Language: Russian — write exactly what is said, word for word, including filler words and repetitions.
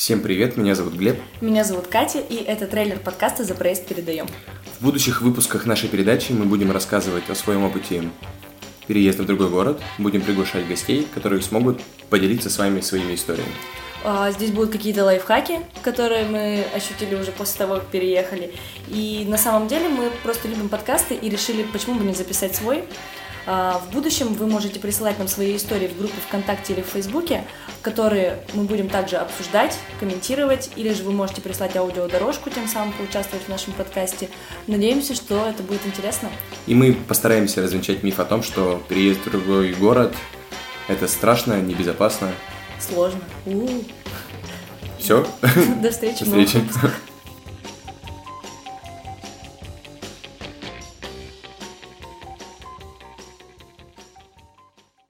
Всем привет, меня зовут Глеб. Меня зовут Катя, и это трейлер подкаста «За проезд передаем». В будущих выпусках нашей передачи мы будем рассказывать о своем опыте переезда в другой город, будем приглашать гостей, которые смогут поделиться с вами своими историями. Здесь будут какие-то лайфхаки, которые мы ощутили уже после того, как переехали. И на самом деле мы просто любим подкасты и решили, почему бы не записать свой. В будущем вы можете присылать нам свои истории в группы ВКонтакте или в Фейсбуке, которые мы будем также обсуждать, комментировать, или же вы можете прислать аудиодорожку, тем самым поучаствовать в нашем подкасте. Надеемся, что это будет интересно. И мы постараемся развенчать миф о том, что переезд в другой город – это страшно, небезопасно. Сложно. У-у-у. Все. До встречи. До встречи.